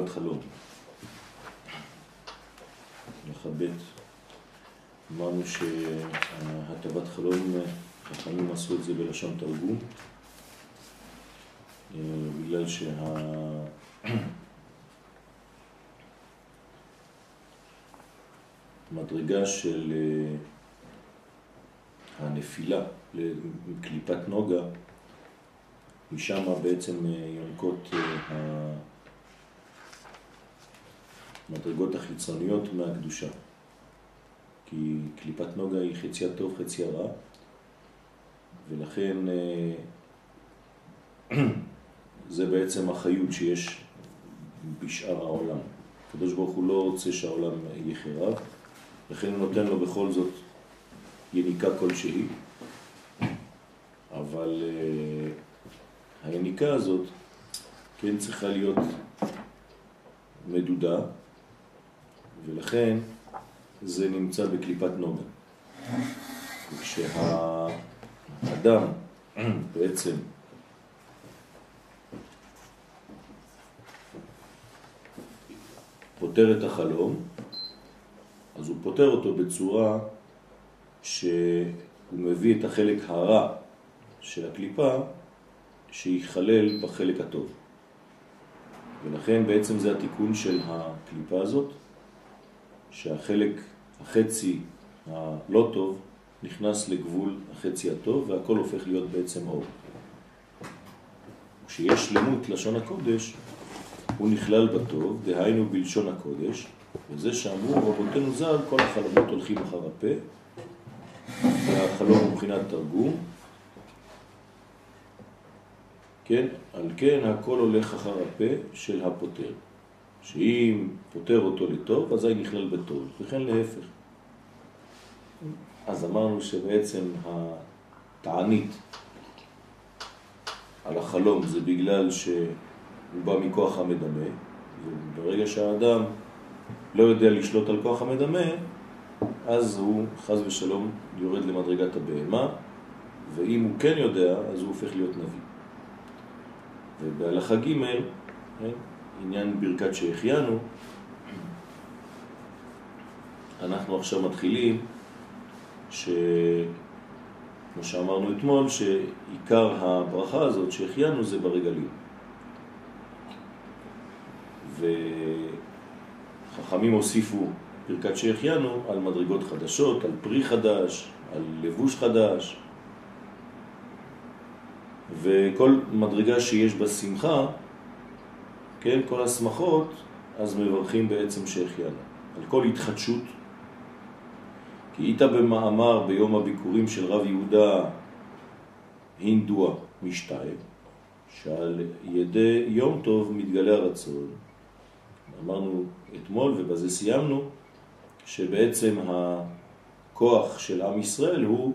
הטבת חלום. לכבד. אמרנו שהטבת חלום, החכמים עשו את זה בלשון תרגום, בגלל שהמדרגה של הנפילה לקליפת נוגה, משם בעצם יונקות המדרגות החיצוניות מהקדושה. כי קליפת נוגה היא חציה טוב, חציה רע, ולכן זה בעצם החיות שיש בשאר העולם. הקדוש ברוך הוא לא רוצה שהעולם יחרב, לכן הוא נותן לו בכל זאת יניקה כלשהי, אבל היניקה הזאת כן צריכה להיות מדודה, ולכן זה נמצא בקליפת נוגה. כשהאדם בעצם פותר את החלום, אז הוא פותר אותו בצורה שהוא מביא את החלק הרע של הקליפה שיחלל בחלק הטוב. ולכן בעצם זה התיקון של הקליפה הזאת, שהחלק, החצי הלא טוב, נכנס לגבול החצי הטוב, והכל הופך להיות בעצם אור. וכשיש שלמות לשון הקודש, הוא נכלל בטוב, דהיינו בלשון הקודש, וזה שאמרו רבותינו ז"ל, כל החלומות הולכים אחר הפה, והחלום הוא מבחינת תרגום, כן? על כן הכל הולך אחר הפה של הפותר. שאם פותר אותו לטוב, אזי נכלל בטוב, וכן להפך. אז אמרנו שבעצם התענית על החלום זה בגלל שהוא בא מכוח המדמה, וברגע שהאדם לא יודע לשלוט על כוח המדמה, אז הוא חס ושלום יורד למדרגת הבהמה, ואם הוא כן יודע, אז הוא הופך להיות נביא. ובהלכה ג' עניין ברכת שהחיינו, אנחנו עכשיו מתחילים, כמו שאמרנו אתמול, שעיקר הברכה הזאת שהחיינו זה ברגלים. וחכמים הוסיפו ברכת שהחיינו על מדרגות חדשות, על פרי חדש, על לבוש חדש, וכל מדרגה שיש בה שמחה, כן, כל השמחות, אז מברכים בעצם שהחיינו. על כל התחדשות, כי איתה במאמר ביום הביקורים של רב יהודה הינדוע משתיים, שעל ידי יום טוב מתגלה הרצון. אמרנו אתמול ובזה סיימנו, שבעצם הכוח של עם ישראל הוא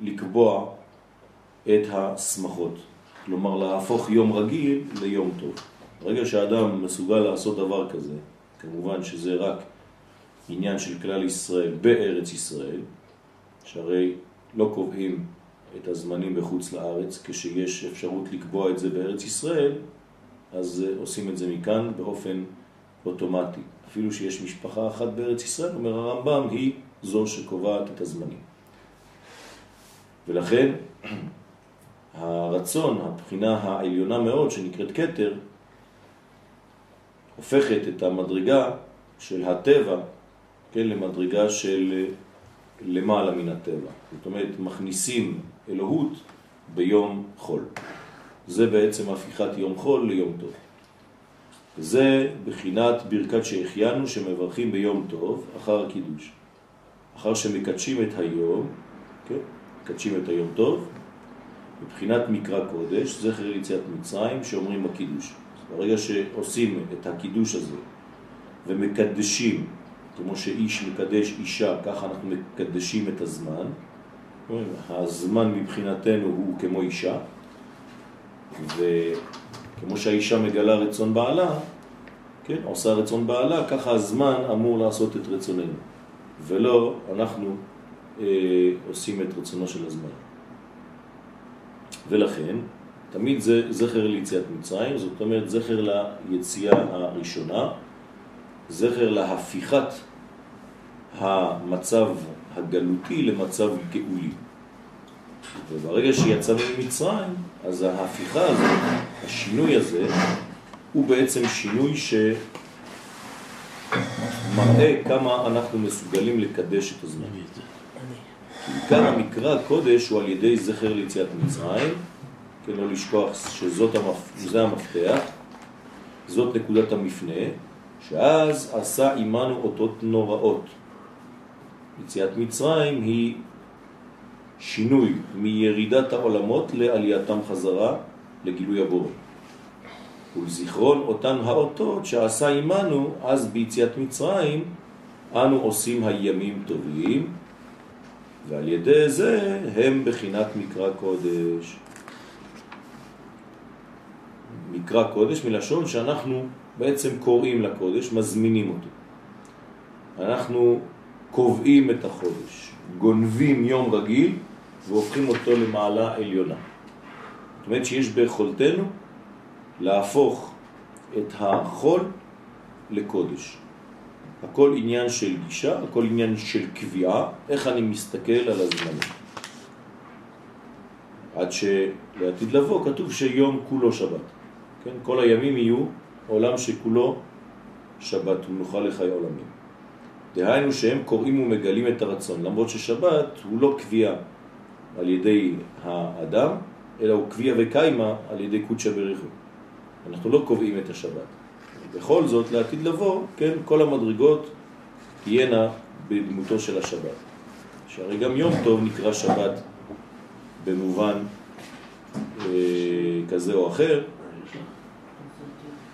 לקבוע את השמחות. כלומר להפוך יום רגיל ליום טוב. ברגע שהאדם מסוגל לעשות דבר כזה, כמובן שזה רק עניין של כלל ישראל בארץ ישראל, שהרי לא קובעים את הזמנים בחוץ לארץ, כשיש אפשרות לקבוע את זה בארץ ישראל, אז עושים את זה מכאן באופן אוטומטי. אפילו שיש משפחה אחת בארץ ישראל, אומר הרמב"ם, היא זו שקובעת את הזמנים. ולכן הרצון, הבחינה העליונה מאוד שנקראת כתר, הופכת את המדרגה של הטבע, כן, למדרגה של למעלה מן הטבע. זאת אומרת, מכניסים אלוהות ביום חול. זה בעצם הפיכת יום חול ליום טוב. זה בחינת ברכת שהחיינו שמברכים ביום טוב אחר הקידוש. אחר שמקדשים את היום, כן, מקדשים את היום טוב, מבחינת מקרא קודש, זכר ליציאת מצרים שאומרים בקידוש. ברגע שעושים את הקידוש הזה ומקדשים, כמו שאיש מקדש אישה, ככה אנחנו מקדשים את הזמן. הזמן מבחינתנו הוא כמו אישה, וכמו שהאישה מגלה רצון בעלה, כן, עושה רצון בעלה, ככה הזמן אמור לעשות את רצוננו, ולא אנחנו עושים את רצונו של הזמן. ולכן תמיד זה זכר ליציאת מצרים, זאת אומרת זכר ליציאה הראשונה, זכר להפיכת המצב הגלותי למצב גאולי. וברגע שיצאנו ממצרים, אז ההפיכה הזאת, השינוי הזה, הוא בעצם שינוי שמראה כמה אנחנו מסוגלים לקדש את הזמן. כאן המקרא הקודש הוא על ידי זכר ליציאת מצרים, כן, לא לשכוח שזאת המפתח, זאת נקודת המפנה, שאז עשה אימנו אותות נוראות. יציאת מצרים היא שינוי מירידת העולמות לעלייתם חזרה לגילוי הבור. ולזיכרון אותן האותות שעשה אימנו, אז ביציאת מצרים אנו עושים הימים טובים, ועל ידי זה הם בחינת מקרא קודש. מקרא קודש מלשון שאנחנו בעצם קוראים לקודש, מזמינים אותו. אנחנו קובעים את החודש, גונבים יום רגיל והופכים אותו למעלה עליונה. זאת אומרת שיש ביכולתנו להפוך את החול לקודש. הכל עניין של גישה, הכל עניין של קביעה, איך אני מסתכל על הזמנים. עד שלעתיד לבוא כתוב שיום כולו שבת. כן? כל הימים יהיו עולם שכולו שבת ומנוחה לחיי עולמים. דהיינו שהם קוראים ומגלים את הרצון, למרות ששבת הוא לא קביעה על ידי האדם, אלא הוא קביעה וקיימה על ידי קודשא בריך הוא. אנחנו לא קובעים את השבת. בכל זאת, לעתיד לבוא, כן, כל המדרגות תהיינה בדמותו של השבת. שהרי גם יום טוב נקרא שבת במובן כזה או אחר,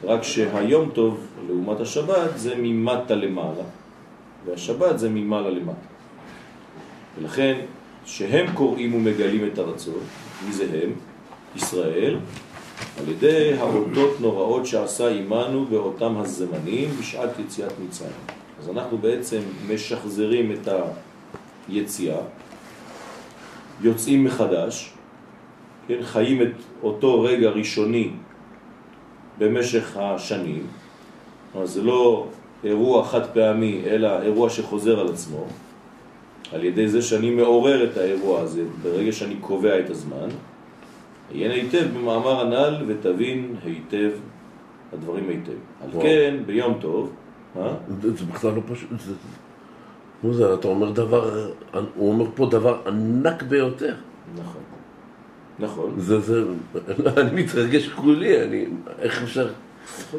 רק שהיום טוב לעומת השבת זה ממטה למעלה, והשבת זה ממעלה למטה. ולכן, שהם קוראים ומגלים את הרצון, מי זה הם? ישראל, על ידי האותות נוראות שעשה עמנו באותם הזמנים בשעת יציאת מצרים. אז אנחנו בעצם משחזרים את היציאה, יוצאים מחדש, כן, חיים את אותו רגע ראשוני במשך השנים. אז זה לא אירוע חד פעמי, אלא אירוע שחוזר על עצמו, על ידי זה שאני מעורר את האירוע הזה ברגע שאני קובע את הזמן. עיין היטב במאמר הנ"ל ותבין היטב הדברים היטב. על כן, ביום טוב... זה בכלל לא פשוט. מוזר, אתה אומר דבר... הוא אומר פה דבר ענק ביותר. נכון. נכון. זה... אני מתרגש כולי, איך אפשר...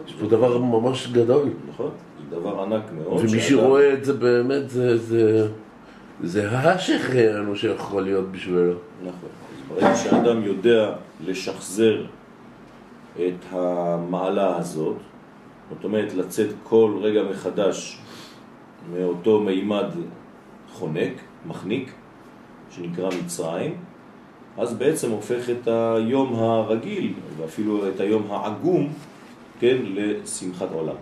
יש פה דבר ממש גדול. נכון. זה דבר ענק מאוד. ומי שרואה את זה באמת, זה השכרנו שיכול להיות בשבילו. נכון. ברגע שאדם יודע לשחזר את המעלה הזאת, זאת אומרת לצאת כל רגע מחדש מאותו מימד חונק, מחניק, שנקרא מצרים, אז בעצם הופך את היום הרגיל, ואפילו את היום העגום, כן, לשמחת עולם.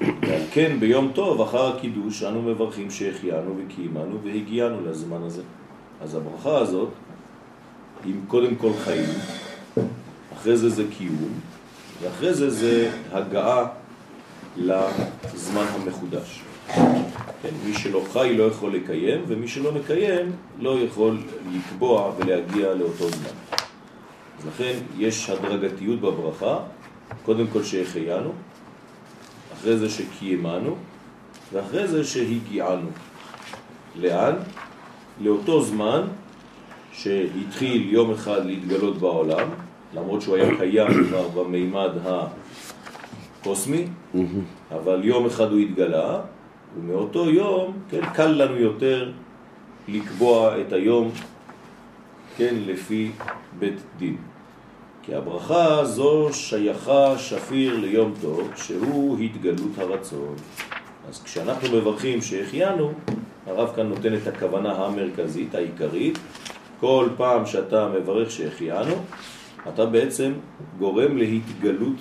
ועל כן ביום טוב אחר הקידוש אנו מברכים שהחיינו וקיימנו והגיענו לזמן הזה. אז הברכה הזאת היא קודם כל חיים, אחרי זה זה קיום, ואחרי זה זה הגעה לזמן המחודש. כן, מי שלא חי לא יכול לקיים, ומי שלא מקיים לא יכול לקבוע ולהגיע לאותו זמן. אז לכן יש הדרגתיות בברכה, קודם כל שהחיינו, אחרי זה שקיימנו, ואחרי זה שהגיענו. לאן? לאותו זמן שהתחיל יום אחד להתגלות בעולם, למרות שהוא היה קיים כבר במימד הקוסמי, אבל יום אחד הוא התגלה, ומאותו יום, כן, קל לנו יותר לקבוע את היום, כן, לפי בית דין. כי הברכה זו שייכה שפיר ליום טוב, שהוא התגלות הרצון. אז כשאנחנו מברכים שהחיינו, הרב כאן נותן את הכוונה המרכזית, העיקרית. כל פעם שאתה מברך שהחיינו, אתה בעצם גורם להתגלות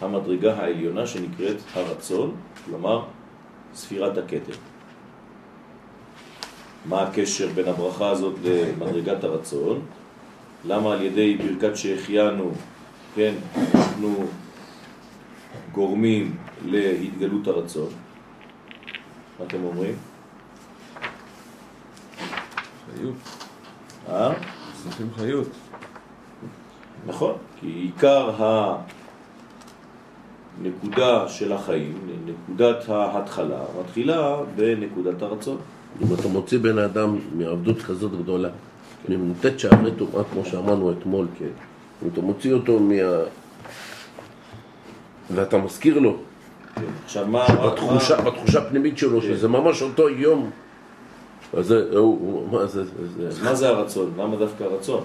המדרגה העליונה שנקראת הרצון, כלומר ספירת הכתר. מה הקשר בין הברכה הזאת למדרגת הרצון? למה על ידי ברכת שהחיינו, כן, אנחנו גורמים להתגלות הרצון? מה אתם אומרים? חיות. צריכים חיות. נכון, כי עיקר הנקודה של החיים, נקודת ההתחלה, מתחילה בנקודת הרצון. אם אתה מוציא בן האדם מעבדות כזאת גדולה, ממוטט שערי תורה, כמו שאמרנו אתמול, אם אתה מוציא אותו ואתה מזכיר לו, שבתחושה הפנימית שלו, שזה ממש אותו יום, אז מה זה הרצון? למה דווקא הרצון?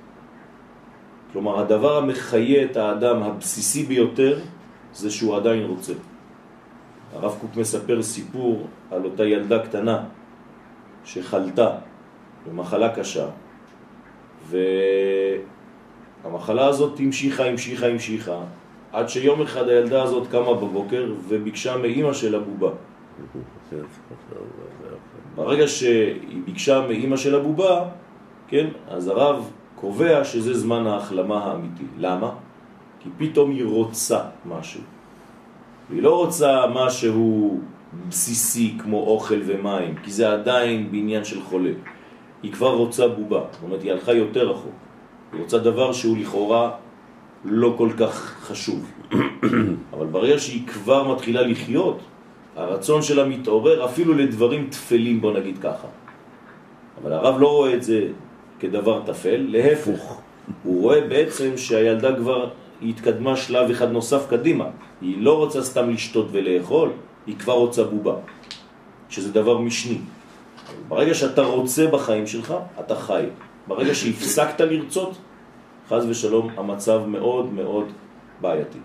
כלומר, הדבר המחיה את האדם הבסיסי ביותר, זה שהוא עדיין רוצה. הרב קוק מספר סיפור על אותה ילדה קטנה, שחלתה במחלה קשה, והמחלה הזאת המשיכה, עד שיום אחד הילדה הזאת קמה בבוקר וביקשה מאמא של הבובה. ברגע שהיא ביקשה מאמא של הבובה, כן, אז הרב קובע שזה זמן ההחלמה האמיתי. למה? כי פתאום היא רוצה משהו. היא לא רוצה משהו בסיסי כמו אוכל ומים, כי זה עדיין בעניין של חולה. היא כבר רוצה בובה, זאת אומרת היא הלכה יותר רחוק. היא רוצה דבר שהוא לכאורה לא כל כך חשוב. אבל ברגע שהיא כבר מתחילה לחיות, הרצון שלה מתעורר אפילו לדברים תפלים, בוא נגיד ככה. אבל הרב לא רואה את זה כדבר תפל, להפוך. הוא רואה בעצם שהילדה כבר התקדמה שלב אחד נוסף קדימה. היא לא רוצה סתם לשתות ולאכול, היא כבר רוצה בובה, שזה דבר משני. ברגע שאתה רוצה בחיים שלך, אתה חי. ברגע שהפסקת לרצות, חז ושלום, המצב מאוד מאוד בעייתי.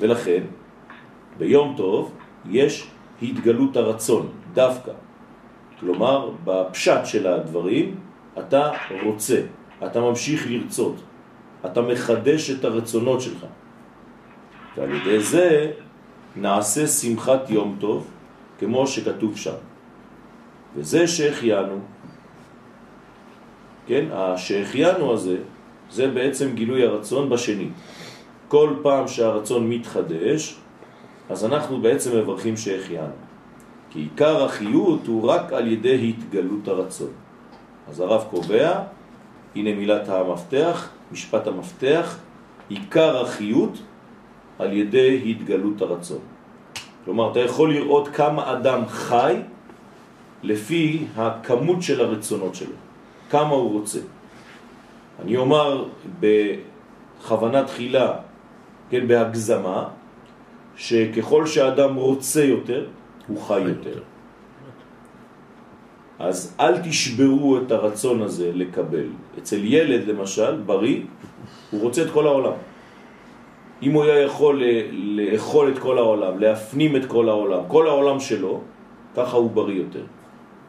ולכן, ביום טוב יש התגלות הרצון, דווקא. כלומר, בפשט של הדברים, אתה רוצה, אתה ממשיך לרצות, אתה מחדש את הרצונות שלך. ועל ידי זה נעשה שמחת יום טוב, כמו שכתוב שם. וזה שהחיינו, כן, שהחיינו הזה, זה בעצם גילוי הרצון בשני. כל פעם שהרצון מתחדש, אז אנחנו בעצם מברכים שהחיינו. כי עיקר החיות הוא רק על ידי התגלות הרצון. אז הרב קובע, הנה מילת המפתח, משפט המפתח, עיקר החיות על ידי התגלות הרצון. כלומר, אתה יכול לראות כמה אדם חי לפי הכמות של הרצונות שלו, כמה הוא רוצה. אני אומר בכוונה תחילה, כן, בהגזמה, שככל שאדם רוצה יותר, הוא חי יותר. אז אל תשברו את הרצון הזה לקבל. אצל ילד למשל, בריא, הוא רוצה את כל העולם. אם הוא היה יכול לאכול את כל העולם, להפנים את כל העולם, כל העולם שלו, ככה הוא בריא יותר.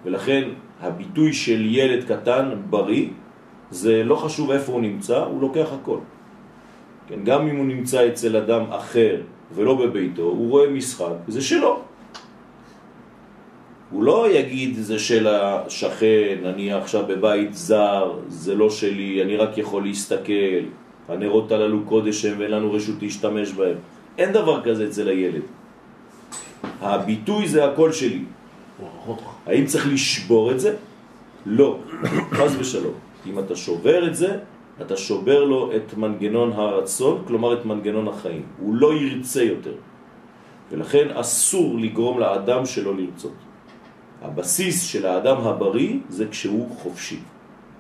ולכן הביטוי של ילד קטן בריא, זה לא חשוב איפה הוא נמצא, הוא לוקח הכל. כן, גם אם הוא נמצא אצל אדם אחר ולא בביתו, הוא רואה משחק, זה שלו. הוא לא יגיד זה של השכן, אני עכשיו בבית זר, זה לא שלי, אני רק יכול להסתכל, הנרות הללו קודש הם ואין לנו רשות להשתמש בהם. אין דבר כזה אצל הילד. הביטוי זה הכל שלי. האם צריך לשבור את זה? לא, חס ושלום. אם אתה שובר את זה, אתה שובר לו את מנגנון הרצון, כלומר את מנגנון החיים. הוא לא ירצה יותר. ולכן אסור לגרום לאדם שלא לרצות. הבסיס של האדם הבריא זה כשהוא חופשי,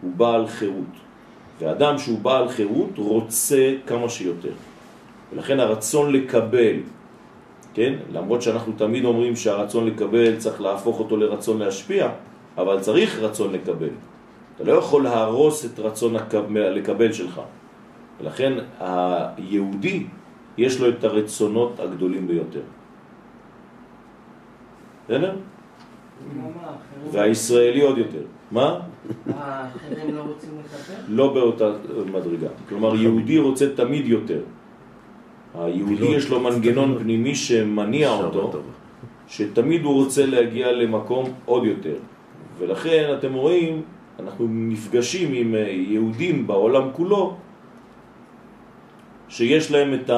הוא בעל חירות. ואדם שהוא בעל חירות רוצה כמה שיותר. ולכן הרצון לקבל, כן? למרות שאנחנו תמיד אומרים שהרצון לקבל צריך להפוך אותו לרצון להשפיע, אבל צריך רצון לקבל. אתה לא יכול להרוס את רצון לקבל שלך. ולכן היהודי יש לו את הרצונות הגדולים ביותר. בסדר? והישראלי עוד יותר. מה? האחרים לא רוצים לקבל? לא באותה מדרגה. כלומר, יהודי רוצה תמיד יותר. היהודי יש לו מנגנון פנימי שמניע אותו, שתמיד הוא רוצה להגיע למקום עוד יותר. ולכן אתם רואים, אנחנו נפגשים עם יהודים בעולם כולו, שיש להם את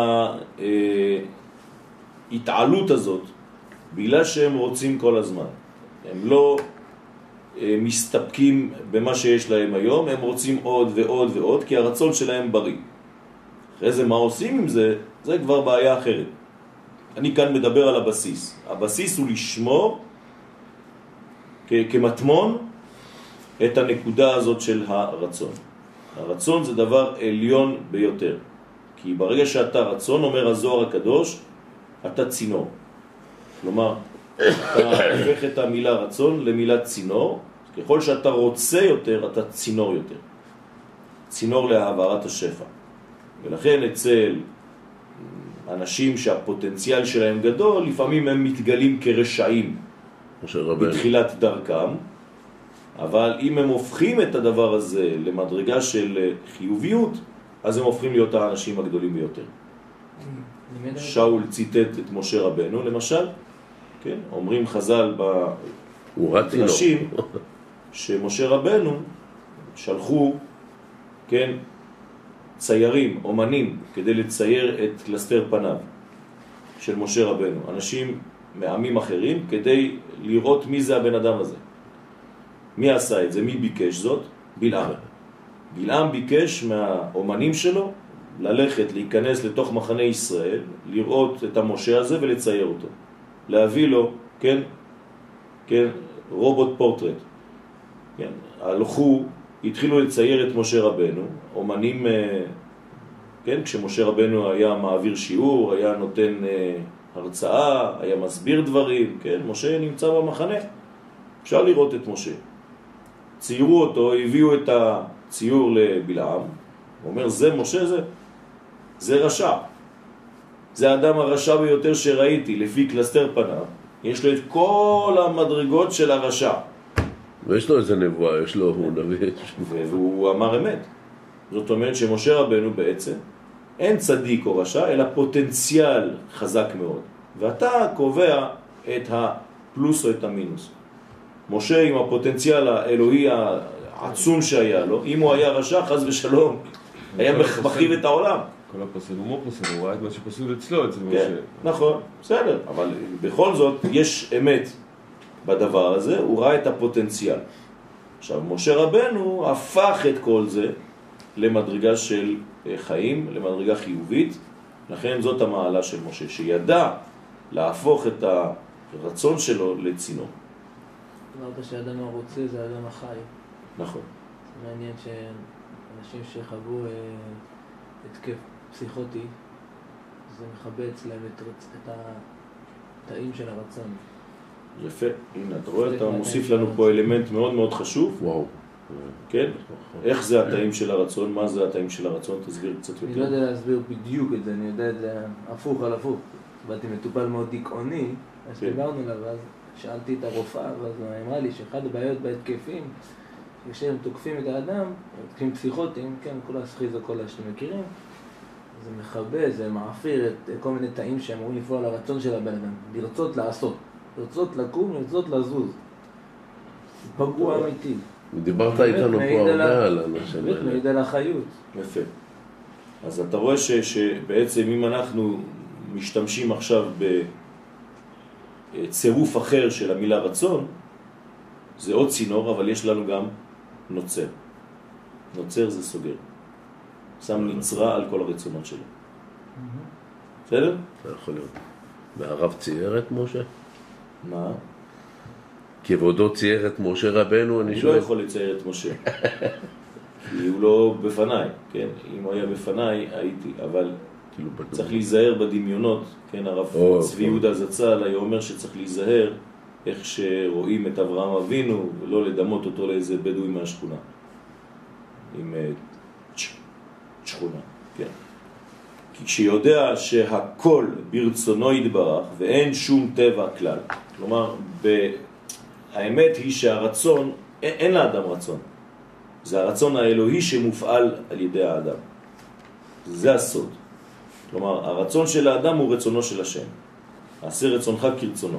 ההתעלות הזאת, בגלל שהם רוצים כל הזמן. הם לא מסתפקים במה שיש להם היום, הם רוצים עוד ועוד ועוד, כי הרצון שלהם בריא. אחרי זה מה עושים עם זה, זה כבר בעיה אחרת. אני כאן מדבר על הבסיס. הבסיס הוא לשמור כמתמון את הנקודה הזאת של הרצון. הרצון זה דבר עליון ביותר. כי ברגע שאתה רצון, אומר הזוהר הקדוש, אתה צינור. כלומר, אתה הופך את המילה רצון למילה צינור. ככל שאתה רוצה יותר, אתה צינור יותר. צינור להעברת השפע. ולכן אצל אנשים שהפוטנציאל שלהם גדול, לפעמים הם מתגלים כרשעים בתחילת דרכם, אבל אם הם הופכים את הדבר הזה למדרגה של חיוביות, אז הם הופכים להיות האנשים הגדולים ביותר. שאול ציטט את משה רבנו, למשל, כן? אומרים חז"ל בדרשים שמשה רבנו שלחו, כן, ציירים, אומנים, כדי לצייר את קלסתר פניו של משה רבנו. אנשים מעמים אחרים, כדי לראות מי זה הבן אדם הזה. מי עשה את זה? מי ביקש זאת? בלעם. בלעם ביקש מהאומנים שלו ללכת, להיכנס לתוך מחנה ישראל, לראות את המשה הזה ולצייר אותו. להביא לו, כן, כן, רובוט פורטרט. כן, הלכו, התחילו לצייר את משה רבנו, אומנים, כן, כשמשה רבנו היה מעביר שיעור, היה נותן הרצאה, היה מסביר דברים, כן, משה נמצא במחנה, אפשר לראות את משה. ציירו אותו, הביאו את הציור לבלעם, הוא אומר, זה משה, זה רשע. זה האדם הרשע ביותר שראיתי, לפי קלסתר פניו, יש לו את כל המדרגות של הרשע. ויש לו איזה נבואה, יש לו, הוא נביא. והוא אמר אמת. זאת אומרת שמשה רבנו בעצם, אין צדיק או רשע, אלא פוטנציאל חזק מאוד. ואתה קובע את הפלוס או את המינוס. משה עם הפוטנציאל האלוהי העצום שהיה לו, אם הוא היה רשע, חס ושלום, היה מחריב את העולם. כל הפסל הוא לא פסל, הוא ראה את מה שפסול אצלו אצל משה. נכון, בסדר. אבל בכל זאת יש אמת. בדבר הזה, הוא ראה את הפוטנציאל. עכשיו, משה רבנו הפך את כל זה למדרגה של חיים, למדרגה חיובית. לכן זאת המעלה של משה, שידע להפוך את הרצון שלו לצינור. אמרת שהאדם הרוצה זה האדם החי. נכון. זה מעניין שאנשים שחוו התקף פסיכוטי, זה מחבץ להם את התאים של הרצון. יפה, הנה, אתה רואה, אתה מוסיף לנו פה אלמנט מאוד מאוד חשוב. וואו. כן? איך זה התאים של הרצון? מה זה התאים של הרצון? תסביר קצת יותר. אני לא יודע להסביר בדיוק את זה, אני יודע את זה הפוך על הפוך. באתי מטופל מאוד דיכאוני, אז דיברנו לה, ואז שאלתי את הרופאה, ואז היא אמרה לי שאחת הבעיות בהתקפים, כשהם תוקפים את האדם, תוקפים פסיכוטים, כן, כל הסכיזופרניה שאתם מכירים, זה מחבא, זה מעפיר את כל מיני תאים שאמורים לפעול על הרצון של הבן אדם, לרצות לעשות. לרצות לקום, לרצות לזוז. פגוע אמיתי. דיברת איתנו פה הרבה על האנשים האלה. באמת מעיד על החיות. יפה. אז אתה רואה שבעצם אם אנחנו משתמשים עכשיו בצירוף אחר של המילה רצון, זה עוד צינור, אבל יש לנו גם נוצר. נוצר זה סוגר. שם נצרה על כל הרצונות שלו. בסדר? זה יכול להיות. והרב ציירת, משה? מה? כבודו צייר את משה רבנו, אני שואל. אני לא יכול לצייר את משה. כי הוא לא בפניי, כן? אם הוא היה בפניי, הייתי. אבל צריך להיזהר בדמיונות, כן? הרב צבי יהודה זצ"ל היה אומר שצריך להיזהר איך שרואים את אברהם אבינו, ולא לדמות אותו לאיזה בדואי מהשכונה. עם שכונה, כן. כי כשיודע שהכל ברצונו יתברך ואין שום טבע כלל. כלומר, האמת היא שהרצון, אין לאדם רצון. זה הרצון האלוהי שמופעל על ידי האדם. זה הסוד. כלומר, הרצון של האדם הוא רצונו של השם. עשה רצונך כרצונו.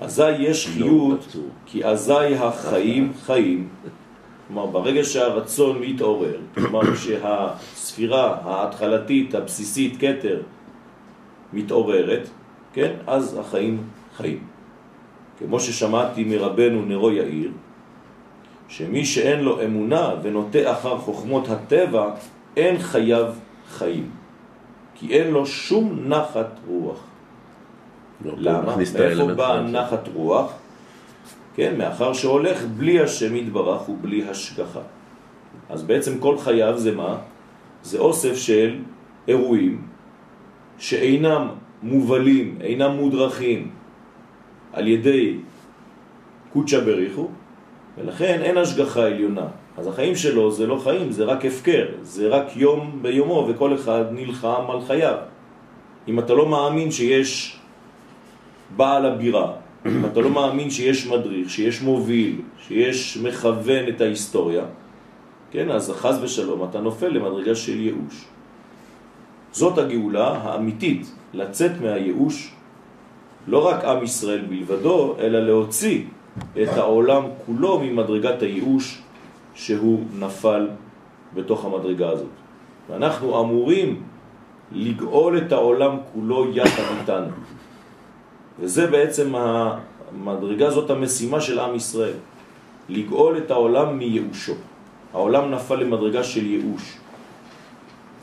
אזי יש חיות, כי אזי החיים חיים. כלומר, ברגע שהרצון מתעורר, כלומר שהספירה ההתחלתית, הבסיסית, קטר, מתעוררת, כן? אז החיים חיים. כמו ששמעתי מרבנו נרו יאיר, שמי שאין לו אמונה ונוטה אחר חוכמות הטבע, אין חייו חיים, כי אין לו שום נחת רוח. למה? מאיפה באה נחת רוח? כן, מאחר שהולך בלי השם יתברך ובלי השגחה. אז בעצם כל חייו זה מה? זה אוסף של אירועים שאינם מובלים, אינם מודרכים על ידי קודשא בריחו, ולכן אין השגחה עליונה. אז החיים שלו זה לא חיים, זה רק הפקר, זה רק יום ביומו, וכל אחד נלחם על חייו. אם אתה לא מאמין שיש בעל הבירה, אם אתה לא מאמין שיש מדריך, שיש מוביל, שיש מכוון את ההיסטוריה, כן, אז חז ושלום אתה נופל למדרגה של ייאוש. זאת הגאולה האמיתית, לצאת מהייאוש, לא רק עם ישראל בלבדו, אלא להוציא את העולם כולו ממדרגת הייאוש שהוא נפל בתוך המדרגה הזאת. ואנחנו אמורים לגאול את העולם כולו יחד איתנו. וזה בעצם המדרגה הזאת, המשימה של עם ישראל, לגאול את העולם מייאושו. העולם נפל למדרגה של ייאוש,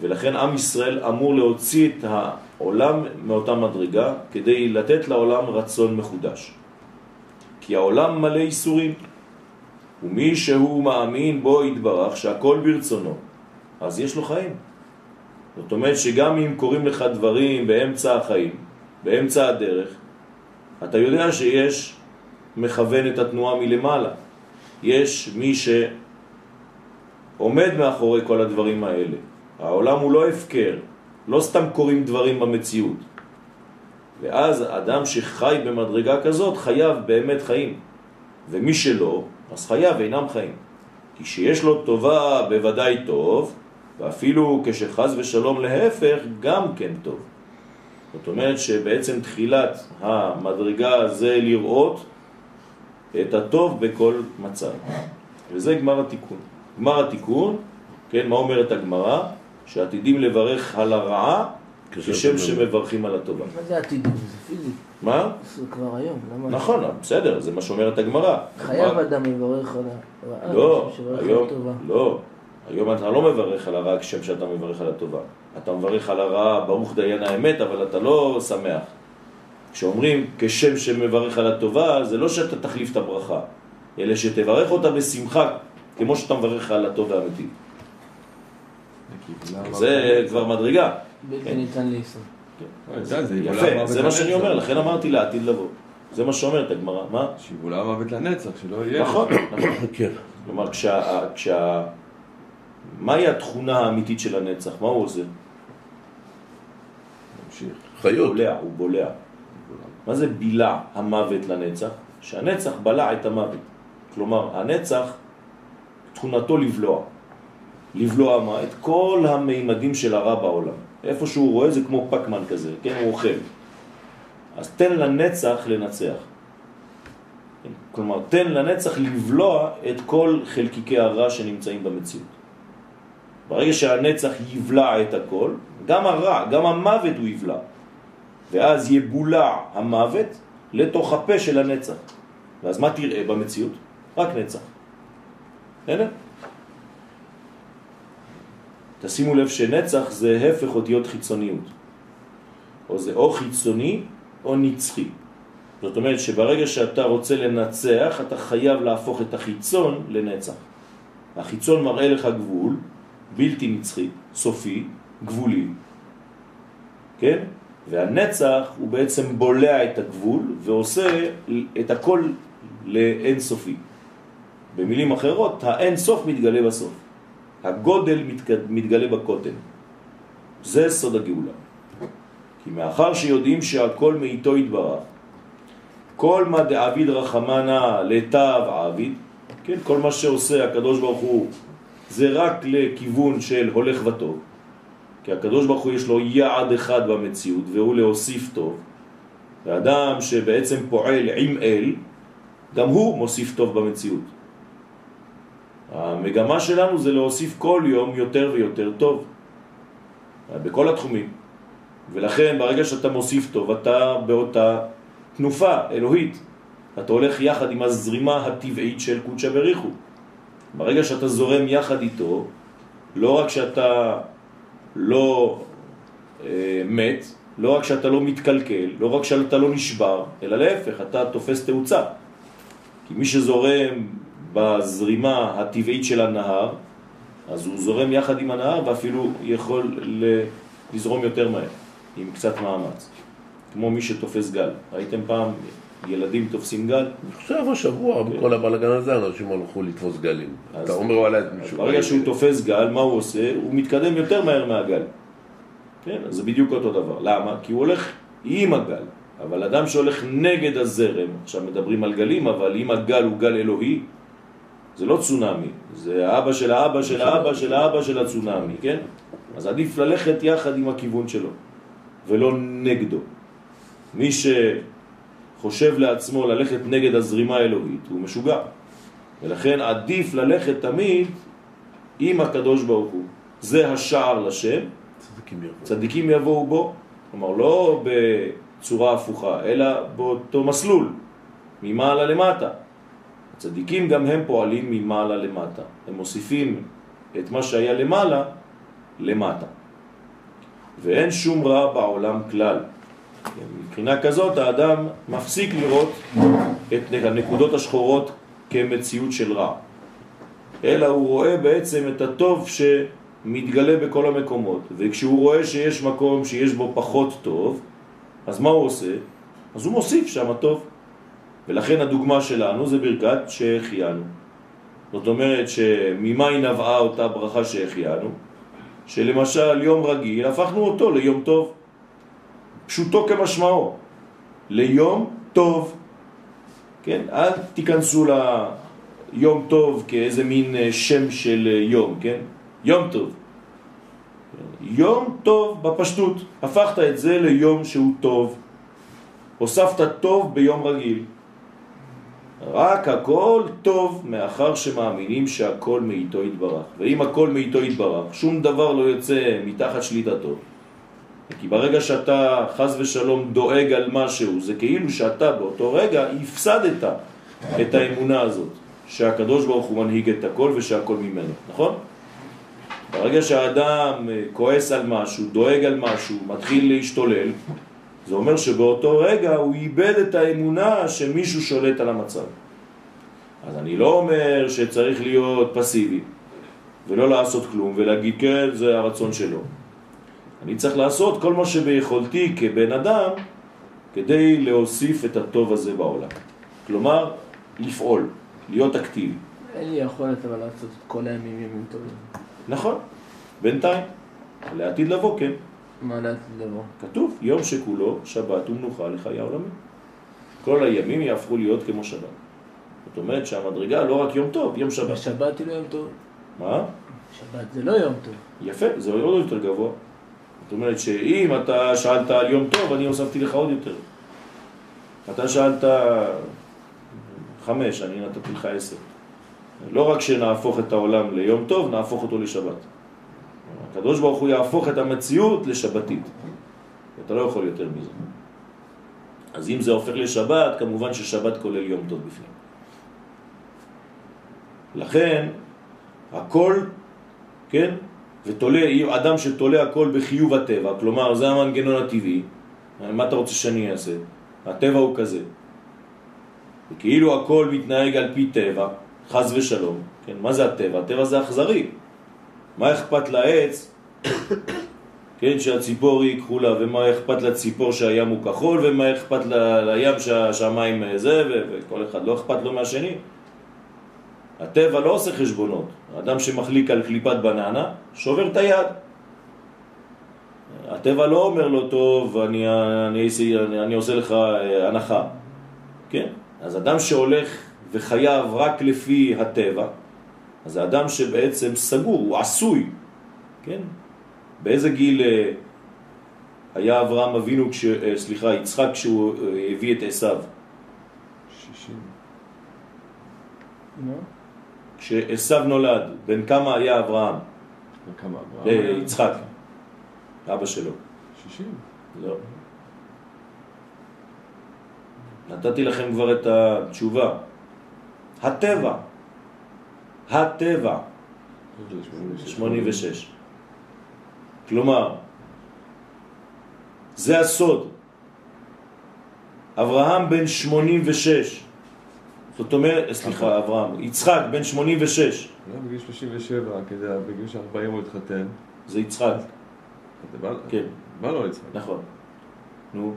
ולכן עם ישראל אמור להוציא את העולם מאותה מדרגה כדי לתת לעולם רצון מחודש. כי העולם מלא איסורים, ומי שהוא מאמין בו יתברך שהכל ברצונו, אז יש לו חיים. זאת אומרת שגם אם קוראים לך דברים באמצע החיים, באמצע הדרך, אתה יודע שיש מכוון את התנועה מלמעלה. יש מי שעומד מאחורי כל הדברים האלה. העולם הוא לא הפקר, לא סתם קוראים דברים במציאות. ואז אדם שחי במדרגה כזאת חייב באמת חיים. ומי שלא, אז חייו אינם חיים. כי שיש לו טובה בוודאי טוב, ואפילו כשחז ושלום להפך גם כן טוב. זאת אומרת שבעצם תחילת המדרגה זה לראות את הטוב בכל מצב. וזה גמר התיקון. גמר התיקון, כן, מה אומרת הגמרא? שעתידים לברך על הרעה כשם שמברכים על הטובה. מה זה עתידים? זה פיזי. מה? זה כבר היום. נכון, בסדר, זה מה שאומרת הגמרא. חייב אדם לברך על הרעה. לא, היום, לא. היום אתה לא מברך על הרע כשם שאתה מברך על הטובה. אתה מברך על הרע, ברוך דיין האמת, אבל אתה לא שמח. כשאומרים כשם שמברך על הטובה, זה לא שאתה תחליף את הברכה, אלא שתברך אותה בשמחה, כמו שאתה מברך על הטוב האמיתי. זה כבר מדרגה. בלתי ניתן ליישום. יפה, זה מה שאני אומר, לכן אמרתי לעתיד לבוא. זה מה שאומרת הגמרא, מה? שיבול המוות לנצח, שלא יהיה. נכון, נכון. כלומר, מהי התכונה האמיתית של הנצח? מה הוא עושה? ממשיך. חיות. הוא בולע. מה זה בילה המוות לנצח? שהנצח בלע את המוות. כלומר, הנצח, תכונתו לבלוע. לבלוע מה? את כל המימדים של הרע בעולם. איפה שהוא רואה זה כמו פקמן כזה, כן? הוא אוכל. אז תן לנצח לנצח. כלומר, תן לנצח לבלוע את כל חלקיקי הרע שנמצאים במציאות. ברגע שהנצח יבלע את הכל, גם הרע, גם המוות הוא יבלע. ואז יבולע המוות לתוך הפה של הנצח. ואז מה תראה במציאות? רק נצח. הנה. תשימו לב שנצח זה הפך אותיות חיצוניות. או זה או חיצוני או נצחי. זאת אומרת שברגע שאתה רוצה לנצח, אתה חייב להפוך את החיצון לנצח. החיצון מראה לך גבול, בלתי נצחי, סופי, גבולי, כן? והנצח הוא בעצם בולע את הגבול ועושה את הכל לאינסופי. במילים אחרות, האינסוף מתגלה בסוף. הגודל מתגלה בקוטן. זה סוד הגאולה. כי מאחר שיודעים שהכל מאיתו יתברך, כל מה דעביד רחמנה לטב עביד, כן, כל מה שעושה הקדוש ברוך הוא זה רק לכיוון של הולך וטוב, כי הקדוש ברוך הוא יש לו יעד אחד במציאות והוא להוסיף טוב, ואדם שבעצם פועל עם אל גם הוא מוסיף טוב במציאות. המגמה שלנו זה להוסיף כל יום יותר ויותר טוב בכל התחומים, ולכן ברגע שאתה מוסיף טוב אתה באותה תנופה אלוהית, אתה הולך יחד עם הזרימה הטבעית של קודשא בריחו. ברגע שאתה זורם יחד איתו, לא רק שאתה לא מת, לא רק שאתה לא מתקלקל, לא רק שאתה לא נשבר, אלא להפך, אתה תופס תאוצה. כי מי שזורם בזרימה הטבעית של הנהר, אז הוא זורם יחד עם הנהר ואפילו יכול לזרום יותר מהר, עם קצת מאמץ. כמו מי שתופס גל. ראיתם פעם ילדים תופסים גל? עכשיו השבוע, בכל הבלגן הזה, אנשים הולכו לתפוס גלים. אתה אומר עליי את מישהו. ברגע שהוא תופס גל, מה הוא עושה? הוא מתקדם יותר מהר מהגל. כן, אז זה בדיוק אותו דבר. למה? כי הוא הולך עם הגל. אבל אדם שהולך נגד הזרם, עכשיו מדברים על גלים, אבל אם הגל הוא גל אלוהי, זה לא צונאמי. זה האבא של האבא של האבא של האבא של הצונאמי, כן? אז עדיף ללכת יחד עם הכיוון שלו, ולא נגדו. מי שחושב לעצמו ללכת נגד הזרימה האלוהית הוא משוגע, ולכן עדיף ללכת תמיד עם הקדוש ברוך הוא. זה השער לשם, צדיקים יבואו בו, כלומר לא בצורה הפוכה, אלא באותו מסלול, ממעלה למטה. הצדיקים גם הם פועלים ממעלה למטה, הם מוסיפים את מה שהיה למעלה למטה, ואין שום רע בעולם כלל. מבחינה כזאת האדם מפסיק לראות את הנקודות השחורות כמציאות של רע, אלא הוא רואה בעצם את הטוב שמתגלה בכל המקומות. וכשהוא רואה שיש מקום שיש בו פחות טוב, אז מה הוא עושה? אז הוא מוסיף שם הטוב. ולכן הדוגמה שלנו זה ברכת שהחיינו. זאת אומרת שממה היא נבעה אותה ברכה שהחיינו, שלמשל יום רגיל הפכנו אותו ליום טוב, פשוטו כמשמעו, ליום טוב. כן, אל תיכנסו ליום טוב כאיזה מין שם של יום, כן? יום טוב. יום טוב בפשטות, הפכת את זה ליום שהוא טוב. הוספת טוב ביום רגיל. רק הכל טוב, מאחר שמאמינים שהכל מאיתו יתברך. ואם הכל מאיתו יתברך, שום דבר לא יוצא מתחת שליטתו. כי ברגע שאתה חס ושלום דואג על משהו, זה כאילו שאתה באותו רגע הפסדת את האמונה הזאת שהקדוש ברוך הוא מנהיג את הכל ושהכל ממנו, נכון? ברגע שהאדם כועס על משהו, דואג על משהו, מתחיל להשתולל, זה אומר שבאותו רגע הוא איבד את האמונה שמישהו שולט על המצב. אז אני לא אומר שצריך להיות פסיבי ולא לעשות כלום ולהגיד כן, זה הרצון שלו. אני צריך לעשות כל מה שביכולתי כבן אדם כדי להוסיף את הטוב הזה בעולם. כלומר, לפעול, להיות אקטיבי. אין לי יכולת אבל לעשות כל הימים ימים טובים. נכון, בינתיים, לעתיד לבוא, כן. מה לעתיד לבוא? כתוב, יום שכולו שבת ומנוחה לחיי העולמים. כל הימים יהפכו להיות כמו שבת. זאת אומרת שהמדרגה לא רק יום טוב, יום שבת. שבת היא לא יום טוב. מה? שבת זה לא יום טוב. יפה, זה עוד יותר גבוה. זאת אומרת שאם אתה שאלת על יום טוב, אני הוספתי לך עוד יותר. אתה שאלת 5, אני נתתי לך 10. לא רק שנהפוך את העולם ליום טוב, נהפוך אותו לשבת. הקדוש ברוך הוא יהפוך את המציאות לשבתית. אתה לא יכול יותר מזה. אז אם זה הופך לשבת, כמובן ששבת כולל יום טוב בפנים. לכן, הכל, כן? ותולה, אדם שתולה הכל בחיוב הטבע, כלומר זה המנגנון הטבעי, מה אתה רוצה שאני אעשה? הטבע הוא כזה. וכאילו הכל מתנהג על פי טבע, חז ושלום, כן? מה זה הטבע? הטבע זה אכזרי. מה אכפת לעץ כן, שהציפור היא כחולה, ומה אכפת לציפור שהים הוא כחול, ומה אכפת לים שהמים זה, וכל אחד לא אכפת לו מהשני. הטבע לא עושה חשבונות. האדם שמחליק על קליפת בננה, שובר את היד. הטבע לא אומר לו, טוב, אני עושה לך הנחה. כן? אז אדם שהולך וחייב רק לפי הטבע, אז האדם שבעצם סגור, הוא עשוי. כן? באיזה גיל היה אברהם אבינו, יצחק, כשהוא הביא את עשיו? 60. כשעשיו נולד, בן כמה היה אברהם? יצחק, אבא שלו. 60. לא. נתתי לכם כבר את התשובה. הטבע. 86. כלומר, זה הסוד. אברהם בן 86. זאת אומרת, סליחה, אברהם. יצחק בן 86. בגיל 37, כדי בגיל 40 הוא התחתן. זה יצחק. כן. מה לא יצחק? נכון. נו,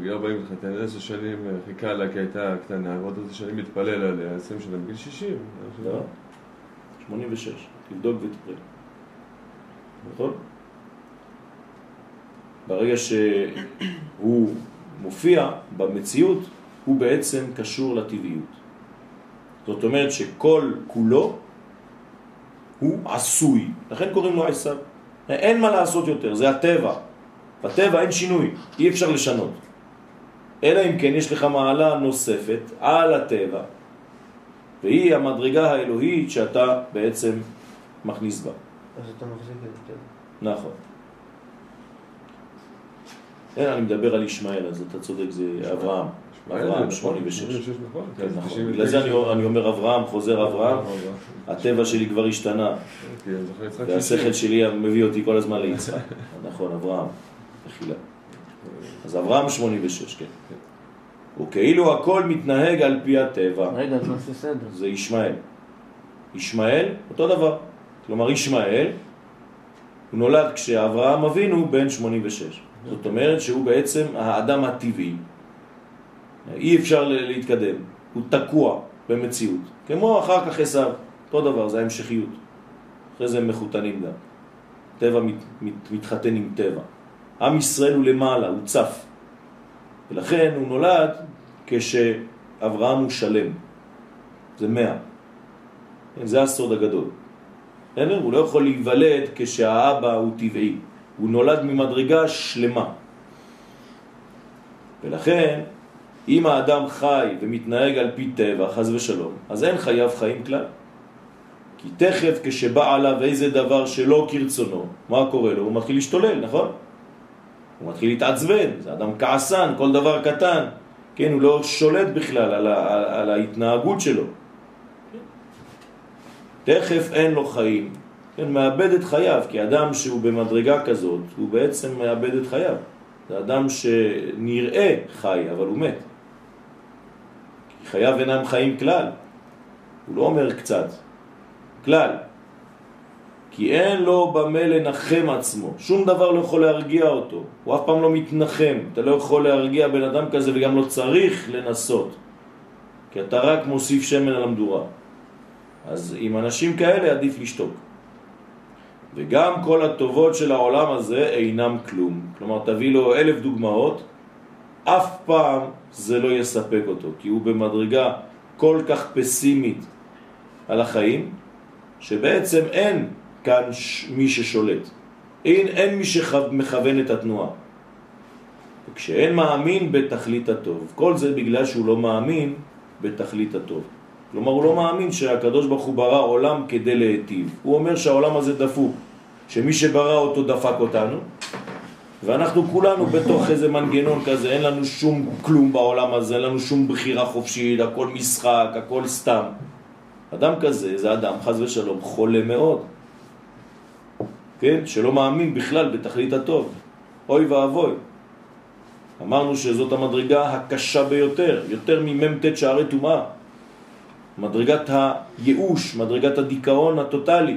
בגיל 40 התחתן, 10 שנים חיכה לה כי הייתה קטנה, ועוד 10 שנים מתפלל עליה, 20 שנה, בגיל 60. לא, 86. תבדוק ותפרד. נכון? ברגע שהוא מופיע במציאות, הוא בעצם קשור לטבעיות. זאת אומרת שכל כולו הוא עשוי. לכן קוראים לו עשיו. אין מה לעשות יותר, זה הטבע. בטבע אין שינוי, אי אפשר לשנות. אלא אם כן יש לך מעלה נוספת על הטבע, והיא המדרגה האלוהית שאתה בעצם מכניס בה. אז אתה מחזיק את הטבע. נכון. אין, אני מדבר על ישמעאל, אז אתה צודק, זה אברהם. אברהם 86. בגלל זה אני אומר אברהם, חוזר אברהם, הטבע שלי כבר השתנה. והשכל שלי מביא אותי כל הזמן ליצחק. נכון, אברהם. אכילה. אז אברהם 86, כן. וכאילו הכל מתנהג על פי הטבע. רגע, אתה עושה סדר. זה ישמעאל. ישמעאל, אותו דבר. כלומר, ישמעאל, הוא נולד כשאברהם אבינו בן 86. זאת אומרת שהוא בעצם האדם הטבעי. אי אפשר להתקדם, הוא תקוע במציאות. כמו אחר כך עשיו, אותו דבר, זה ההמשכיות. אחרי זה הם מחותנים גם. טבע מתחתן עם טבע. עם ישראל הוא למעלה, הוא צף. ולכן הוא נולד כשאברהם הוא שלם. זה 100. זה הסוד הגדול. הוא לא יכול להיוולד כשהאבא הוא טבעי. הוא נולד ממדרגה שלמה. ולכן, אם האדם חי ומתנהג על פי טבע, חז ושלום, אז אין חייו חיים כלל. כי תכף כשבא עליו איזה דבר שלא כרצונו, מה קורה לו? הוא מתחיל להשתולל, נכון? הוא מתחיל להתעצבן, זה אדם כעסן, כל דבר קטן. כן, הוא לא שולט בכלל על ההתנהגות שלו. תכף אין לו חיים. כן, מאבד את חייו, כי אדם שהוא במדרגה כזאת, הוא בעצם מאבד את חייו. זה אדם שנראה חי, אבל הוא מת. כי חייו אינם חיים כלל. הוא לא אומר קצת. כלל. כי אין לו במה לנחם עצמו. שום דבר לא יכול להרגיע אותו. הוא אף פעם לא מתנחם. אתה לא יכול להרגיע בן אדם כזה, וגם לא צריך לנסות. כי אתה רק מוסיף שמן על המדורה. אז עם אנשים כאלה עדיף לשתוק. וגם כל הטובות של העולם הזה אינם כלום. כלומר, תביא לו 1000 דוגמאות, אף פעם זה לא יספק אותו, כי הוא במדרגה כל כך פסימית על החיים, שבעצם אין כאן מי ששולט. אין מי שמכוון את התנועה. וכשאין מאמין בתכלית הטוב, כל זה בגלל שהוא לא מאמין בתכלית הטוב. כלומר, הוא לא מאמין שהקדוש ברוך הוא ברא עולם כדי להיטיב. הוא אומר שהעולם הזה דפוק, שמי שברא אותו דפק אותנו, ואנחנו כולנו בתוך איזה מנגנון כזה, אין לנו שום כלום בעולם הזה, אין לנו שום בחירה חופשית, הכל משחק, הכל סתם. אדם כזה, זה אדם, חז ושלום, חולה מאוד. כן? שלא מאמין בכלל בתכלית הטוב. אוי ואבוי. אמרנו שזאת המדרגה הקשה ביותר, יותר ממ"ט שערי טומאה. מדרגת הייאוש, מדרגת הדיכאון הטוטלי.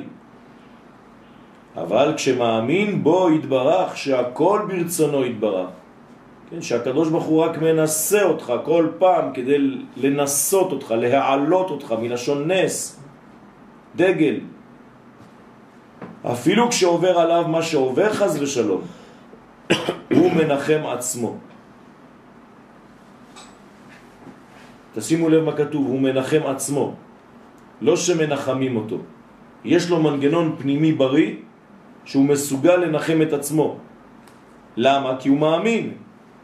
אבל כשמאמין בו יתברך, שהכל ברצונו יתברך, כן, שהקדוש ברוך הוא רק מנסה אותך כל פעם כדי לנסות אותך, להעלות אותך, מלשון נס, דגל, אפילו כשעובר עליו מה שעובר חס ושלום, הוא מנחם עצמו. תשימו לב מה כתוב, הוא מנחם עצמו, לא שמנחמים אותו. יש לו מנגנון פנימי בריא שהוא מסוגל לנחם את עצמו. למה? כי הוא מאמין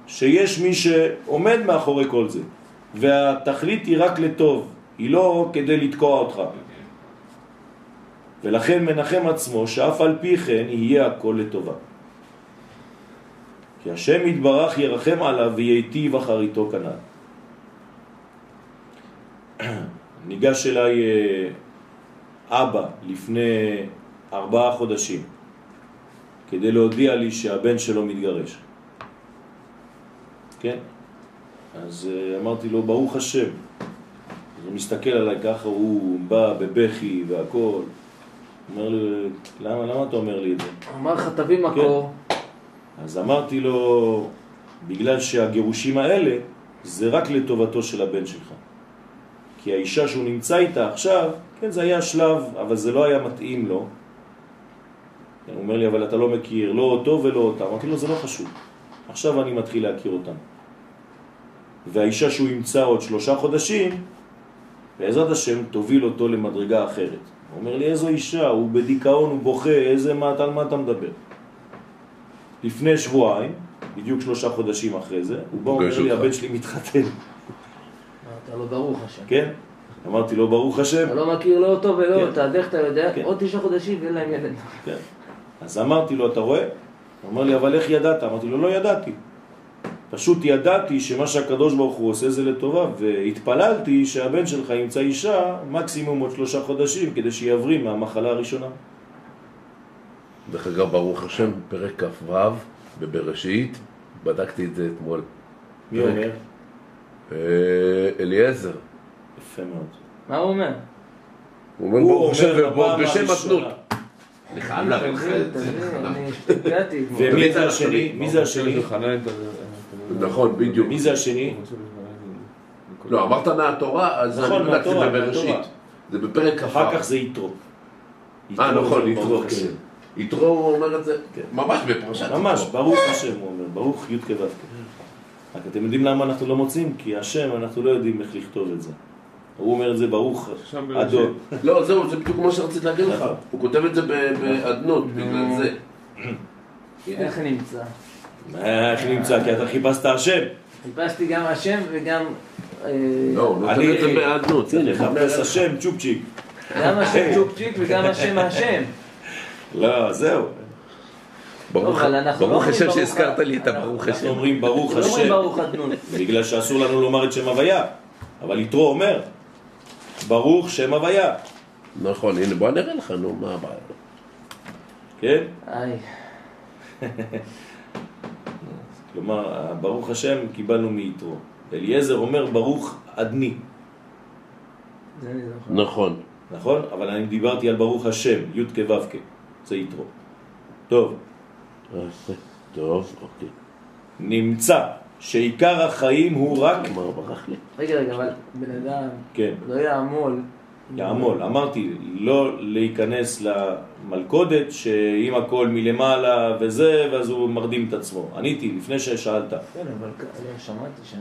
שיש מי שעומד מאחורי כל זה, והתכלית היא רק לטוב, היא לא כדי לתקוע אותך. ולכן מנחם עצמו, שאף על פי כן יהיה הכל לטובה. כי השם יתברך ירחם עליו וייטיב אחריתו כנען. ניגש אליי אבא לפני 4 חודשים כדי להודיע לי שהבן שלו מתגרש. כן? אז אמרתי לו ברוך השם. הוא מסתכל עליי ככה, הוא בא בבכי והכל. אומר לי, למה אתה אומר לי את זה? אמר לך תביא מקור. אז אמרתי לו, בגלל שהגירושים האלה זה רק לטובתו של הבן שלך. כי האישה שהוא נמצא איתה עכשיו, כן, זה היה שלב, אבל זה לא היה מתאים לו. הוא אומר לי, אבל אתה לא מכיר, לא אותו ולא אותה. אמרתי לו, זה לא חשוב. עכשיו אני מתחיל להכיר אותם. והאישה שהוא ימצא עוד 3 חודשים, בעזרת השם תוביל אותו למדרגה אחרת. הוא אומר לי, איזו אישה, הוא בדיכאון, הוא בוכה, איזה מעט, על מה אתה מדבר? לפני שבועיים, בדיוק 3 חודשים אחרי זה, הוא בא ואומר לי, הבן שלי מתחתן. אתה לא ברוך השם. כן? אמרתי לו ברוך השם. אתה לא מכיר לא אותו ולא אותה, דרך אתה יודע, עוד 9 חודשים ואין להם ילד. כן. אז אמרתי לו, אתה רואה? הוא אומר לי, אבל איך ידעת? אמרתי לו, לא ידעתי. פשוט ידעתי שמה שהקדוש ברוך הוא עושה זה לטובה, והתפללתי שהבן שלך ימצא אישה מקסימום עוד 3 חודשים כדי שיעברים מהמחלה הראשונה. דרך אגב, ברוך השם, פרק כ"ו בבראשית, בדקתי את זה אתמול. מי אומר? אליעזר. יפה מאוד. מה הוא אומר? הוא אומר ברוך השם בשם התנות. אני חייב להבין לך את זה. אני השתגעתי. ומי זה השני? מי זה השני? נכון, בדיוק. מי זה השני? לא, אמרת מהתורה, אז אני בדקתי בבראשית. זה בפרק כ"ו. אחר כך זה יתרו. נכון, יתרו. יתרו הוא אומר את זה ממש בפרשת יתרו. ממש, ברוך השם הוא אומר, ברוך י' כבד. רק אתם יודעים למה אנחנו לא מוצאים? כי השם, אנחנו לא יודעים איך לכתוב את זה. הוא אומר את זה ברוך אדון. לא, זהו, זה בדיוק כמו שרצית להגיד לך. הוא כותב את זה באדנות, בגלל זה. איך נמצא? איך נמצא? כי אתה חיפשת השם. חיפשתי גם השם וגם... לא, הוא כותב את זה באדנות. לחפש השם, צ'ופצ'יק. גם השם צ'ופצ'יק וגם השם השם. לא, זהו. ברוך השם שהזכרת לי את הברוך השם. אנחנו אומרים ברוך השם, בגלל שאסור לנו לומר את שם הוויה, אבל יתרו אומר ברוך שם הוויה. נכון, הנה בוא נראה לך, נו, מה הבעיה? כן? כלומר, ברוך השם קיבלנו מיתרו. אליעזר אומר ברוך אדני. נכון. נכון? אבל אני דיברתי על ברוך השם, י' כ' ו' כ', זה יתרו. טוב. טוב, אוקיי. נמצא שעיקר החיים הוא רק... רגע, אבל בן אדם לא יעמול. יעמול, אמרתי, לא להיכנס למלכודת שאם הכל מלמעלה וזה, ואז הוא מרדים את עצמו. עניתי, לפני ששאלת. כן, אבל שמעתי שם,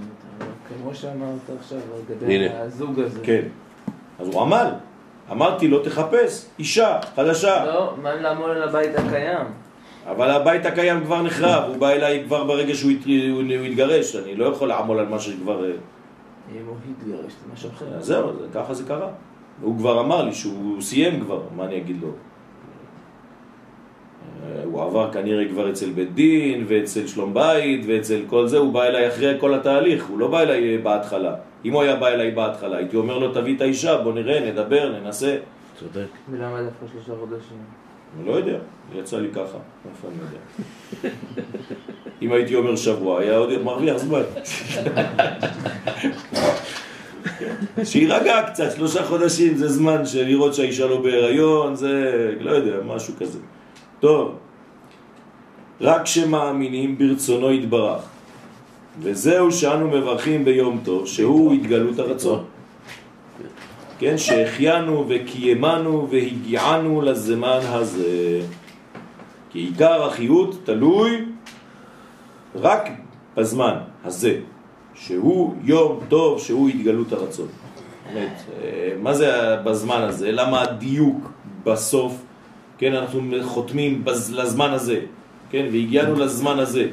כמו שאמרת עכשיו, לגבי הזוג הזה. כן, אז הוא עמל. אמרתי, לא תחפש, אישה, חדשה. לא, מה לעמול על הבית הקיים? אבל הבית הקיים כבר נחרב, הוא בא אליי כבר ברגע שהוא התגרש, אני לא יכול לעמול על מה שכבר... אם הוא התגרש, זה משהו אחר. זהו, ככה זה קרה. הוא כבר אמר לי שהוא סיים כבר, מה אני אגיד לו? הוא עבר כנראה כבר אצל בית דין, ואצל שלום בית, ואצל כל זה, הוא בא אליי אחרי כל התהליך, הוא לא בא אליי בהתחלה. אם הוא היה בא אליי בהתחלה, הייתי אומר לו תביא את האישה, בוא נראה, נדבר, ננסה. צודק. ולמה דווקא 3 חודשים? אני לא יודע, יצא לי ככה, איפה אני יודע. אם הייתי אומר שבוע, היה עוד מרוויח זמן. שירגע קצת, 3 חודשים זה זמן של לראות שהאישה לא בהיריון, זה לא יודע, משהו כזה. טוב, רק שמאמינים ברצונו יתברך. וזהו שאנו מברכים ביום טוב, שהוא התגלות הרצון. כן, שהחיינו וקיימנו והגיענו לזמן הזה. כי עיקר החיות תלוי רק בזמן הזה, שהוא יום טוב, שהוא התגלות הרצון. באמת, מה זה בזמן הזה? למה הדיוק בסוף? כן, אנחנו חותמים לזמן הזה, כן, והגיענו לזמן הזה.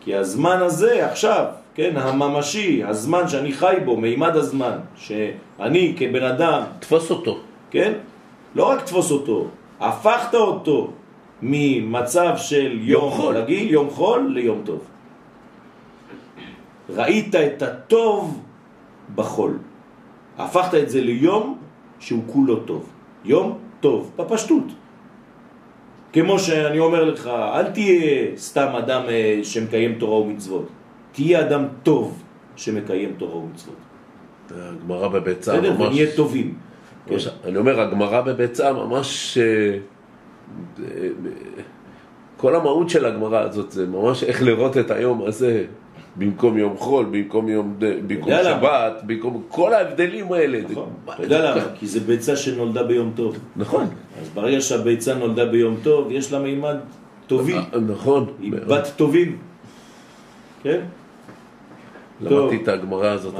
כי הזמן הזה עכשיו, כן, הממשי, הזמן שאני חי בו, מימד הזמן, שאני כבן אדם... תפוס אותו. כן? לא רק תפוס אותו, הפכת אותו ממצב של יום חול, נגיד, יום חול ליום טוב. ראית את הטוב בחול. הפכת את זה ליום שהוא כולו טוב. יום טוב, בפשטות. כמו שאני אומר לך, אל תהיה סתם אדם שמקיים תורה ומצוות. תהיה אדם טוב שמקיים תורה ומצוות. הגמרא בבית צעם ממש... ונהיה טובים. כן. אני אומר, הגמרא בבית צעם ממש... כל המהות של הגמרא הזאת זה ממש איך לראות את היום הזה. במקום יום חול, במקום שבת, במקום כל ההבדלים האלה. נכון, אתה יודע למה? כי זה ביצה שנולדה ביום טוב. נכון. אז ברגע שהביצה נולדה ביום טוב, יש לה מימד טובי. נכון. היא בת טובים. כן? למדתי את הגמרא הזאת,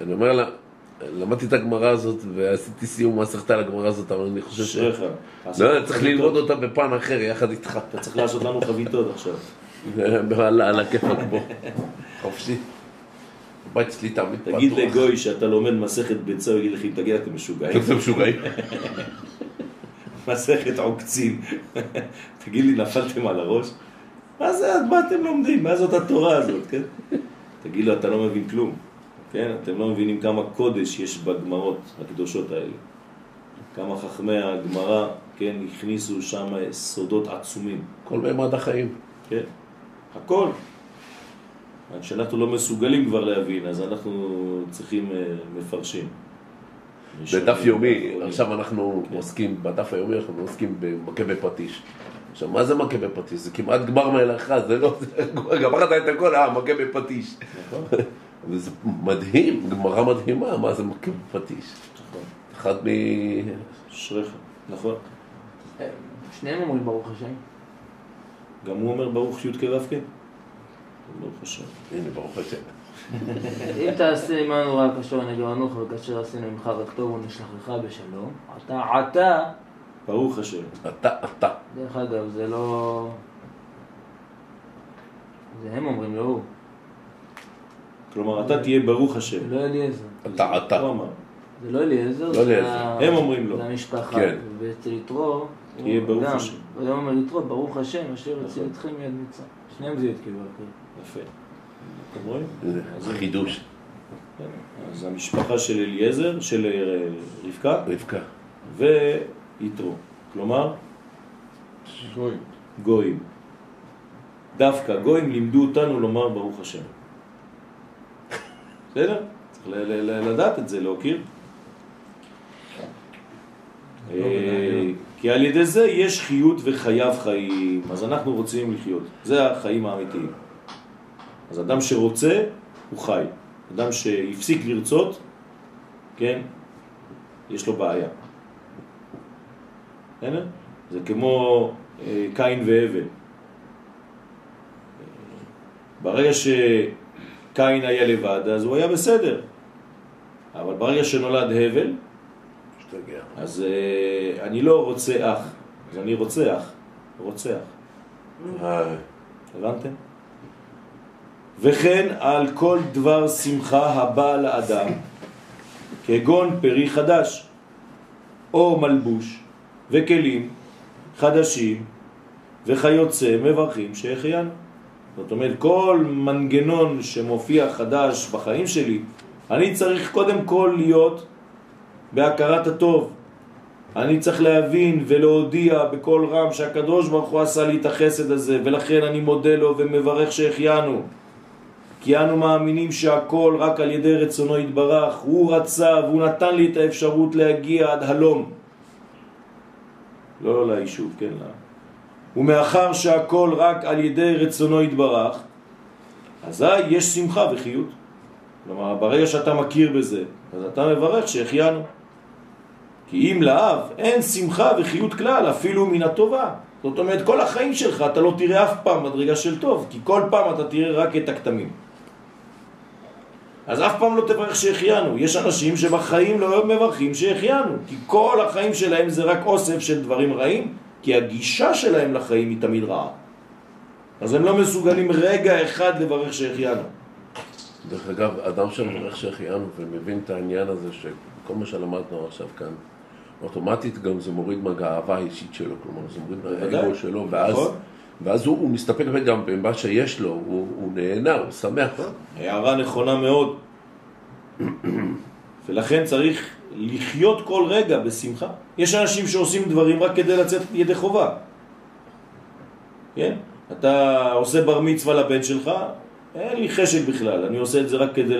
אני אומר לה, למדתי את הגמרא הזאת ועשיתי סיום מסכת על הגמרא הזאת, אבל אני חושב ש... לא, צריך ללמוד אותה בפן אחר, יחד איתך. אתה צריך לעשות לנו חביתות עכשיו. על הכיפק בו, חופשי. הבית שלי תמיד פתוח. תגיד לגוי שאתה לומד מסכת ביצה, הוא יגיד לך אם תגיד, אתם משוגעים. אתם משוגעים. מסכת עוקצים. תגיד לי, נפלתם על הראש? מה זה, מה אתם לומדים? מה זאת התורה הזאת, כן? תגיד לו, אתה לא מבין כלום. כן? אתם לא מבינים כמה קודש יש בגמרות הקדושות האלה. כמה חכמי הגמרה, כן, הכניסו שם סודות עצומים. כל מימד החיים. כן, הכל. כשאנחנו לא מסוגלים כבר להבין, אז אנחנו צריכים מפרשים. בדף יומי, עכשיו אנחנו עוסקים, בדף היומי אנחנו עוסקים במכה בפטיש. עכשיו, מה זה מכה בפטיש? זה כמעט גמר מלאכה, זה לא... גמרת את הכל, מכה בפטיש. וזה מדהים, גמרה מדהימה, מה זה מכה בפטיש? אחד משריך, נכון. שניהם אומרים ברוך השם. גם הוא אומר ברוך שיות כרבקה? ברוך השם. הנה, ברוך השם. אם תעשה עמנו רק אשר נגרנוך וכאשר עשינו ממך רק טוב ונשלחך בשלום, אתה, ברוך השם. אתה. דרך אגב, זה לא... זה הם אומרים, לא הוא. כלומר, אתה תהיה ברוך השם. לא אליעזר. אתה. הוא אמר. זה לא אליעזר, זה... הם אומרים לו. זה המשפחה. כן. ואצל יתרו... תהיה ברוך השם. הוא אומר לתרוא, ברוך השם, אשר יוציא אתכם מיד מצרים. שניהם זה יתקיבו אחרי. יפה. אתם רואים? זה חידוש. אז המשפחה של אליעזר, של רבקה. רבקה. ויתרו. כלומר? גויים. גויים. דווקא גויים לימדו אותנו לומר ברוך השם. בסדר? צריך לדעת את זה, להוקיר. כי על ידי זה יש חיות וחייו חיים, אז אנחנו רוצים לחיות. זה החיים האמיתיים. אז אדם שרוצה, הוא חי. אדם שיפסיק לרצות, כן, יש לו בעיה. זה כמו קין והבל. ברגע שקין היה לבד, אז הוא היה בסדר. אבל ברגע שנולד הבל, אז אני לא רוצה אח, אז אני רוצה אח. הבנתם? וכן על כל דבר שמחה הבא לאדם, כגון פרי חדש, או מלבוש, וכלים חדשים, וכיוצא מברכים שהחיינו. זאת אומרת, כל מנגנון שמופיע חדש בחיים שלי, אני צריך קודם כל להיות בהכרת הטוב. אני צריך להבין ולהודיע בכל רם שהקדוש ברוך הוא עשה לי את החסד הזה, ולכן אני מודה לו ומברך שהחיינו, כי אנו מאמינים שהכל רק על ידי רצונו יתברך. הוא רצה והוא נתן לי את האפשרות להגיע עד הלום, לא ליישוב, כן, ומאחר שהכל רק על ידי רצונו יתברך, אז יש שמחה וחיות. כלומר, ברגע שאתה מכיר בזה, אז אתה מברך שהחיינו. כי אם לאב אין שמחה וחיות כלל, אפילו מן הטובה. זאת אומרת, כל החיים שלך אתה לא תראה אף פעם מדרגה של טוב, כי כל פעם אתה תראה רק את הכתמים. אז אף פעם לא תברך שהחיינו. יש אנשים שבחיים לא מברכים שהחיינו, כי כל החיים שלהם זה רק אוסף של דברים רעים, כי הגישה שלהם לחיים היא תמיד רעה. אז הם לא מסוגלים רגע אחד לברך שהחיינו. דרך אגב, אדם שמברך שהחיינו ומבין את העניין הזה שכל מה שלמדנו עכשיו כאן, אוטומטית גם זה מוריד מהגאווה האישית שלו, כלומר זה מוריד מהאגו שלו, ואז הוא מסתפק גם במה שיש לו, הוא נהנה, הוא שמח. הערה נכונה מאוד. ולכן צריך לחיות כל רגע בשמחה. יש אנשים שעושים דברים רק כדי לצאת ידי חובה. כן? אתה עושה בר מצווה לבן שלך, אין לי חשק בכלל, אני עושה את זה רק כדי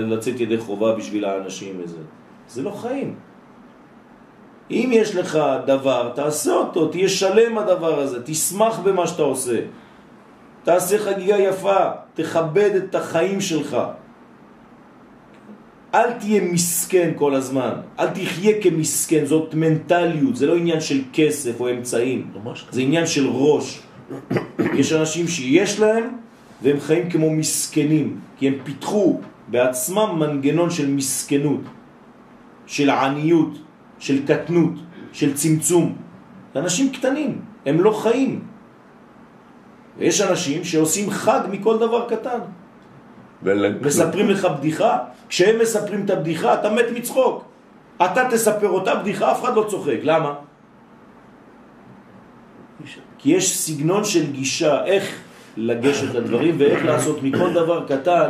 לצאת ידי חובה בשביל האנשים. זה לא חיים. אם יש לך דבר, תעשה אותו, תהיה שלם הדבר הזה, תשמח במה שאתה עושה. תעשה חגיגה יפה, תכבד את החיים שלך. אל תהיה מסכן כל הזמן, אל תחיה כמסכן, זאת מנטליות, זה לא עניין של כסף או אמצעים, זה עניין של ראש. יש אנשים שיש להם והם חיים כמו מסכנים, כי הם פיתחו בעצמם מנגנון של מסכנות, של עניות, של קטנות, של צמצום. אנשים קטנים, הם לא חיים. ויש אנשים שעושים חג מכל דבר קטן. מספרים לך בדיחה, כשהם מספרים את הבדיחה אתה מת מצחוק. אתה תספר אותה בדיחה, אף אחד לא צוחק. למה? כי יש סגנון של גישה, איך לגשת לדברים ואיך לעשות מכל דבר קטן.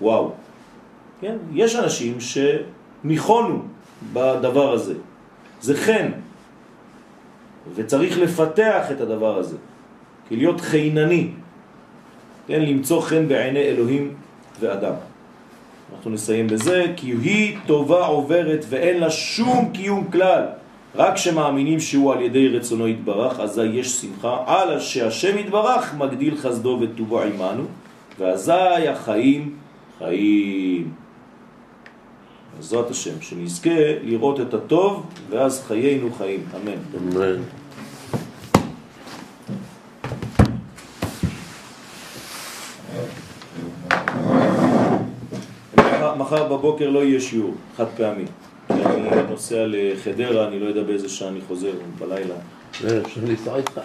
וואו. כן? יש אנשים שניחונו בדבר הזה. זה חן. וצריך לפתח את הדבר הזה. כי להיות חינני. כן, למצוא חן בעיני אלוהים ואדם. אנחנו נסיים בזה, כי היא טובה עוברת ואין לה שום קיום כלל. רק שמאמינים שהוא על ידי רצונו יתברך, אזי יש שמחה, על שהשם יתברך מגדיל חסדו וטובו עמנו, ואזי החיים חיים. בעזרת השם, שנזכה לראות את הטוב, ואז חיינו חיים. אמן. אמן. מחר בבוקר לא יהיה שיעור, חד פעמי. אני נוסע לחדרה, אני לא יודע באיזה שעה אני חוזר, בלילה.